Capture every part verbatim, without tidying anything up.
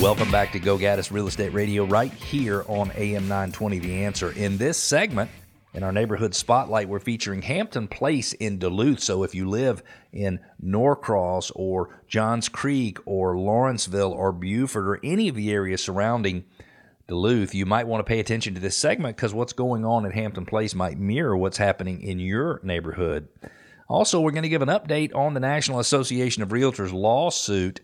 Welcome back to GoGaddis Real Estate Radio right here on A M nine twenty The Answer. In this segment, in our Neighborhood Spotlight, we're featuring Hampton Place in Duluth. So if you live in Norcross or Johns Creek or Lawrenceville or Buford or any of the areas surrounding Duluth, you might want to pay attention to this segment because what's going on at Hampton Place might mirror what's happening in your neighborhood. Also, we're going to give an update on the National Association of Realtors lawsuit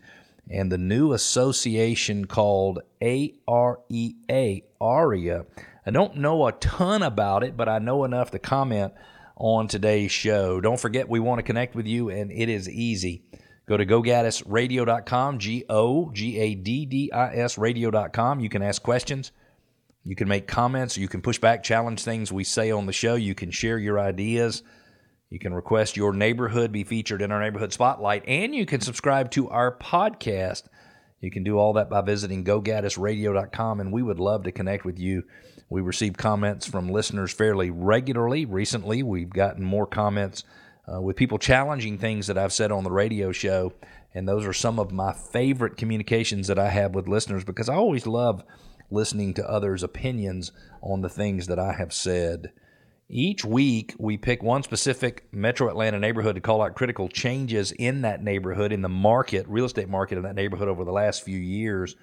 and the new association called A R E A, AREA. I don't know a ton about it, but I know enough to comment on today's show. Don't forget, we want to connect with you, and it is easy. Go to go gaddis radio dot com, G O G A D D I S radio dot com. You can ask questions. You can make comments. You can push back, challenge things we say on the show. You can share your ideas. You can request your neighborhood be featured in our Neighborhood Spotlight, and you can subscribe to our podcast. You can do all that by visiting go gaddis radio dot com, and we would love to connect with you. We receive comments from listeners fairly regularly. Recently, we've gotten more comments uh, with people challenging things that I've said on the radio show, and those are some of my favorite communications that I have with listeners because I always love listening to others' opinions on the things that I have said. Each week, we pick one specific metro Atlanta neighborhood to call out critical changes in that neighborhood, in the market, real estate market in that neighborhood over the last few years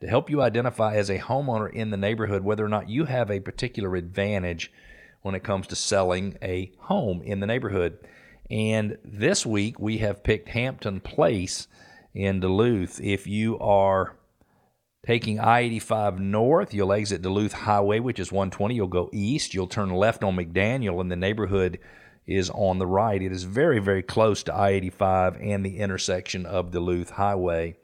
to help you identify as a homeowner in the neighborhood whether or not you have a particular advantage when it comes to selling a home in the neighborhood. And this week, we have picked Hampton Place in Duluth. If you are taking I eighty-five north, you'll exit Duluth Highway, which is one twenty. You'll go east. You'll turn left on McDaniel, and the neighborhood is on the right. It is very, very close to I eighty-five and the intersection of Duluth Highway.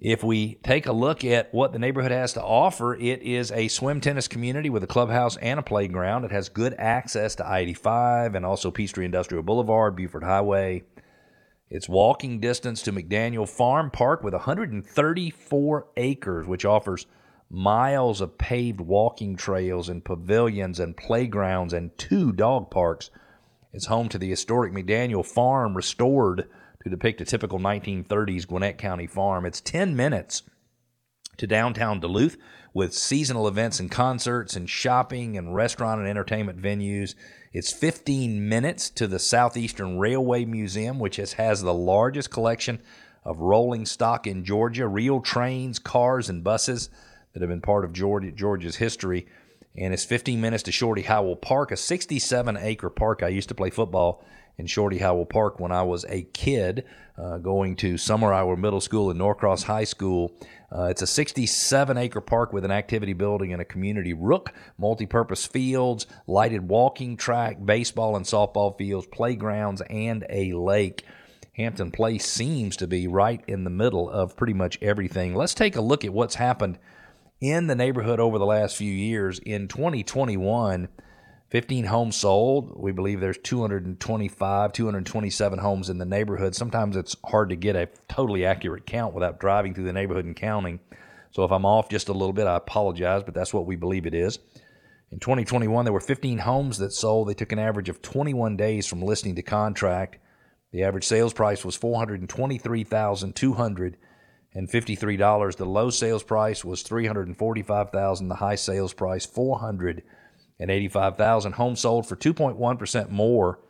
If we take a look at what the neighborhood has to offer, it is a swim tennis community with a clubhouse and a playground. It has good access to I eighty-five and also Peachtree Industrial Boulevard, Buford Highway. It's walking distance to McDaniel Farm Park with one hundred thirty-four acres, which offers miles of paved walking trails and pavilions and playgrounds and two dog parks. It's home to the historic McDaniel Farm, restored to depict a typical nineteen thirties Gwinnett County farm. It's ten minutes to downtown Duluth with seasonal events and concerts and shopping and restaurant and entertainment venues. It's fifteen minutes to the Southeastern Railway Museum, which has, has the largest collection of rolling stock in Georgia, real trains, cars, and buses that have been part of Georgia, Georgia's history. And it's fifteen minutes to Shorty Howell Park, a sixty-seven acre park. I used to play football in Shorty Howell Park when I was a kid, uh, going to Summer Hour Middle School and Norcross High School. Uh, it's a sixty-seven acre park with an activity building and a community rook, multipurpose fields, lighted walking track, baseball and softball fields, playgrounds, and a lake. Hampton Place seems to be right in the middle of pretty much everything. Let's take a look at what's happened in the neighborhood over the last few years. In twenty twenty-one, fifteen homes sold. We believe there's two hundred twenty-five, two hundred twenty-seven homes in the neighborhood. Sometimes it's hard to get a totally accurate count without driving through the neighborhood and counting. So if I'm off just a little bit, I apologize, but that's what we believe it is. In twenty twenty-one, there were fifteen homes that sold. They took an average of twenty-one days from listing to contract. The average sales price was four hundred twenty-three thousand two hundred fifty-three dollars. The low sales price was three hundred forty-five thousand dollars. The high sales price, four hundred eighty-five thousand dollars. Homes sold for two point one percent more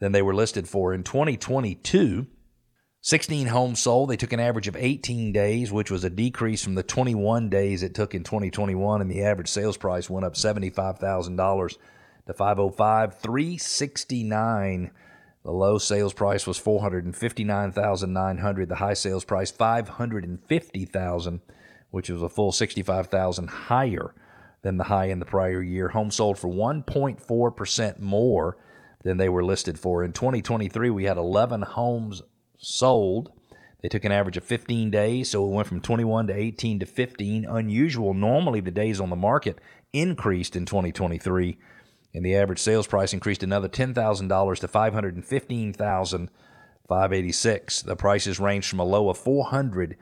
than they were listed for. In twenty twenty-two, sixteen homes sold. They took an average of eighteen days, which was a decrease from the twenty-one days it took in twenty twenty-one, and the average sales price went up seventy-five thousand dollars to five hundred five thousand three hundred sixty-nine dollars. The low sales price was four hundred fifty-nine thousand nine hundred dollars. The high sales price, five hundred fifty thousand dollars, which was a full sixty-five thousand dollars higher than the high in the prior year. Homes sold for one point four percent more than they were listed for. In twenty twenty-three, we had eleven homes sold. They took an average of fifteen days, so it went from twenty-one to eighteen to fifteen. Unusual. Normally, the days on the market increased in twenty twenty-three. And the average sales price increased another ten thousand dollars to five hundred fifteen thousand five hundred eighty-six dollars. The prices ranged from a low of four hundred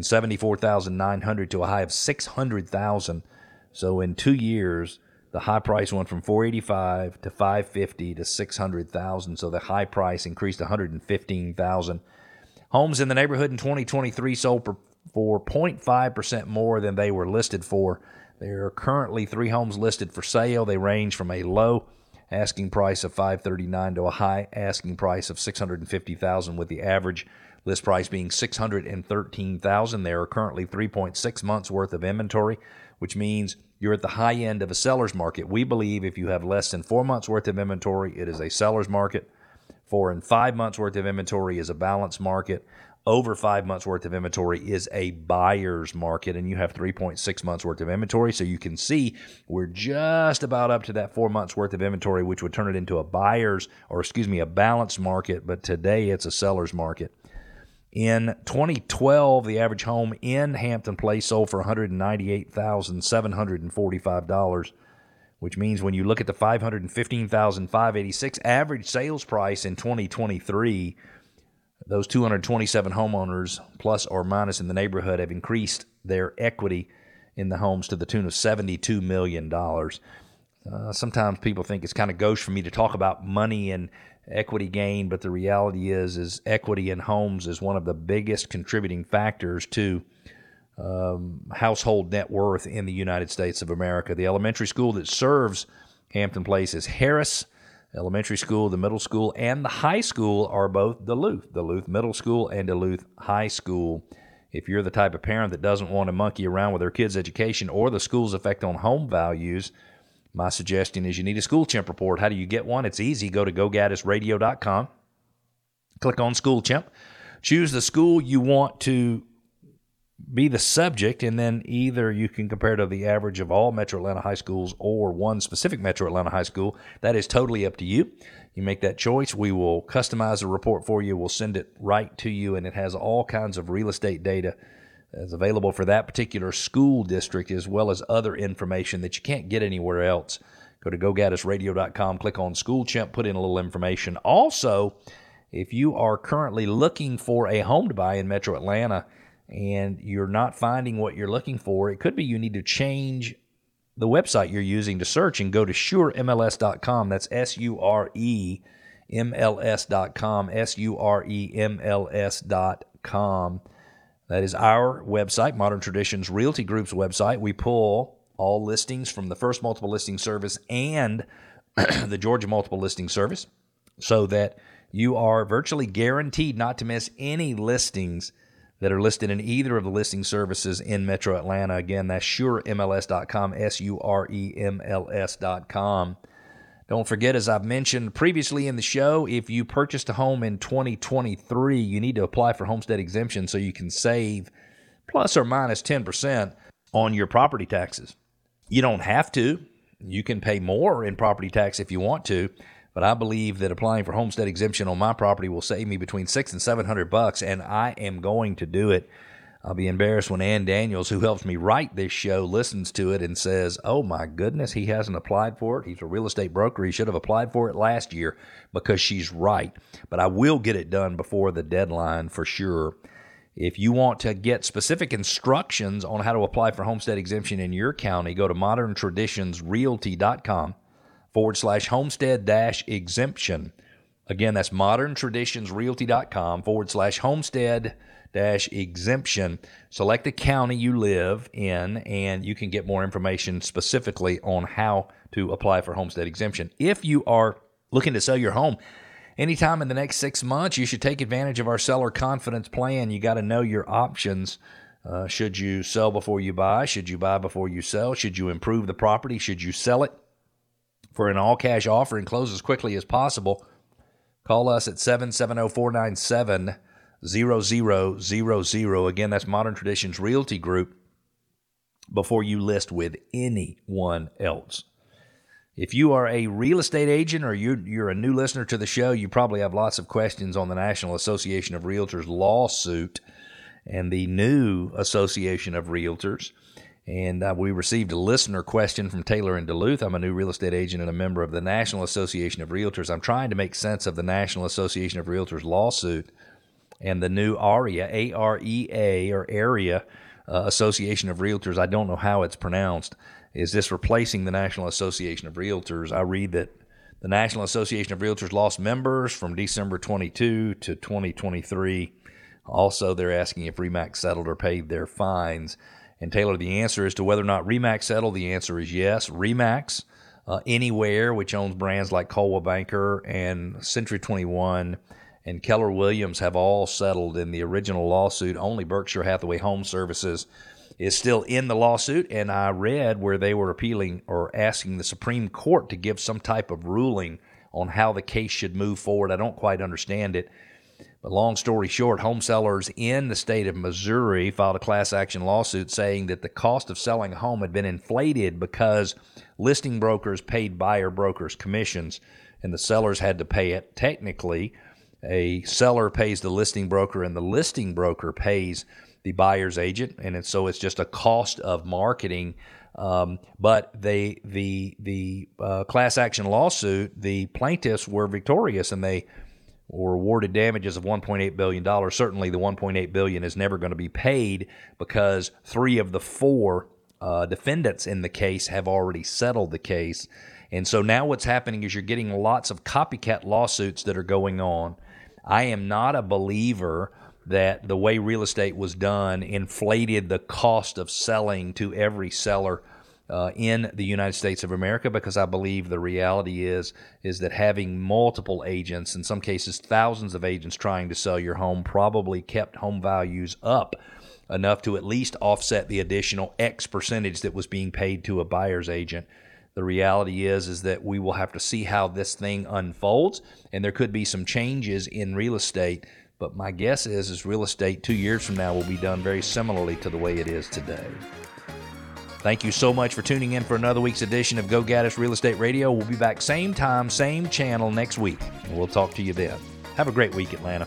seventy-four thousand nine hundred dollars to a high of six hundred thousand dollars. So in two years, the high price went from four hundred eighty-five thousand dollars to five hundred fifty thousand dollars to six hundred thousand dollars. So the high price increased one hundred fifteen thousand dollars. Homes in the neighborhood in twenty twenty-three sold for for zero point five percent more than they were listed for. There are currently three homes listed for sale. They range from a low asking price of five hundred thirty-nine thousand dollars to a high asking price of six hundred fifty thousand dollars, with the average list price being six hundred thirteen thousand dollars. There are currently three point six months worth of inventory, which means you're at the high end of a seller's market. We believe if you have less than four months worth of inventory, it is a seller's market. Four and five months worth of inventory is a balanced market. Over five months worth of inventory is a buyer's market, and you have three point six months worth of inventory. So you can see we're just about up to that four months worth of inventory, which would turn it into a buyer's, or excuse me, a balanced market. But today it's a seller's market. In twenty twelve, the average home in Hampton Place sold for one hundred ninety-eight thousand seven hundred forty-five dollars, which means when you look at the five hundred fifteen thousand five hundred eighty-six dollars average sales price in twenty twenty-three, those two hundred twenty-seven homeowners, plus or minus in the neighborhood, have increased their equity in the homes to the tune of seventy-two million dollars. Uh, sometimes people think it's kind of gauche for me to talk about money and equity gain, but the reality is, is equity in homes is one of the biggest contributing factors to um, household net worth in the United States of America. The elementary school that serves Hampton Place is Harris Elementary School. The middle school and the high school are both Duluth, Duluth Middle School and Duluth High School. If you're the type of parent that doesn't want to monkey around with their kids' education or the school's effect on home values, my suggestion is you need a SchoolChimp report. How do you get one? It's easy. Go to go gaddis radio dot com, click on SchoolChimp, choose the school you want to be the subject, and then either you can compare to the average of all Metro Atlanta high schools or one specific Metro Atlanta high school. That is totally up to you. You make that choice. We will customize the report for you. We'll send it right to you, and it has all kinds of real estate data that's available for that particular school district, as well as other information that you can't get anywhere else. Go to go gaddis radio dot com, click on SchoolChimp, put in a little information. Also, if you are currently looking for a home to buy in Metro Atlanta and you're not finding what you're looking for, it could be you need to change the website you're using to search and go to sure M L S dot com. That's S U R E M L S dot com, S U R E M L S dot com. That is our website, Modern Traditions Realty Group's website. We pull all listings from the First Multiple Listing Service and the Georgia Multiple Listing Service so that you are virtually guaranteed not to miss any listings that are listed in either of the listing services in Metro Atlanta. Again, that's sure M L S dot com, S U R E M L S dot com. Don't forget, as I've mentioned previously in the show, if you purchased a home in twenty twenty-three, you need to apply for homestead exemption so you can save plus or minus ten percent on your property taxes. You don't have to. You can pay more in property tax if you want to, but I believe that applying for homestead exemption on my property will save me between six and seven hundred bucks, and I am going to do it. I'll be embarrassed when Ann Daniels, who helps me write this show, listens to it and says, oh my goodness, he hasn't applied for it. He's a real estate broker. He should have applied for it last year, because she's right. But I will get it done before the deadline for sure. If you want to get specific instructions on how to apply for homestead exemption in your county, go to modern traditions realty dot com forward slash homestead dash exemption. Again, that's modern traditions realty dot com forward slash homestead dash exemption. Select the county you live in, and you can get more information specifically on how to apply for homestead exemption. If you are looking to sell your home anytime in the next six months, you should take advantage of our seller confidence plan. You got to know your options. Uh, should you sell before you buy? Should you buy before you sell? Should you improve the property? Should you sell it for an all-cash offer and close as quickly as possible? Call us at seven seven zero, four nine seven, zero zero zero zero. Again, that's Modern Traditions Realty Group, before you list with anyone else. If you are a real estate agent or you're, you're a new listener to the show, you probably have lots of questions on the National Association of Realtors lawsuit and the new Association of Realtors. And uh, we received a listener question from Taylor in Duluth. I'm a new real estate agent and a member of the National Association of Realtors. I'm trying to make sense of the National Association of Realtors lawsuit and the new AREA, A R E A, or AREA uh, Association of Realtors. I don't know how it's pronounced. Is this replacing the National Association of Realtors? I read that the National Association of Realtors lost members from December twenty-two to twenty twenty-three. Also, they're asking if REMAX settled or paid their fines. And Taylor, the answer as to whether or not REMAX settled, the answer is yes. REMAX, uh, Anywhere, which owns brands like Coldwell Banker and Century twenty-one, and Keller Williams have all settled in the original lawsuit. Only Berkshire Hathaway Home Services is still in the lawsuit, and I read where they were appealing or asking the Supreme Court to give some type of ruling on how the case should move forward. I don't quite understand it. But long story short, home sellers in the state of Missouri filed a class action lawsuit saying that the cost of selling a home had been inflated because listing brokers paid buyer brokers commissions, and the sellers had to pay it. Technically, a seller pays the listing broker, and the listing broker pays the buyer's agent, and it's, so it's just a cost of marketing. Um, but they, the the uh, class action lawsuit, the plaintiffs were victorious, and they were awarded damages of one point eight billion dollars. Certainly, the one point eight billion dollars is never going to be paid because three of the four uh, defendants in the case have already settled the case. And so now what's happening is you're getting lots of copycat lawsuits that are going on. I am not a believer that the way real estate was done inflated the cost of selling to every seller uh, in the United States of America, because I believe the reality is, is that having multiple agents, in some cases thousands of agents trying to sell your home, probably kept home values up enough to at least offset the additional X percentage that was being paid to a buyer's agent. The reality is, is that we will have to see how this thing unfolds, and there could be some changes in real estate. But my guess is, is real estate two years from now will be done very similarly to the way it is today. Thank you so much for tuning in for another week's edition of GoGaddis Real Estate Radio. We'll be back same time, same channel next week, and we'll talk to you then. Have a great week, Atlanta.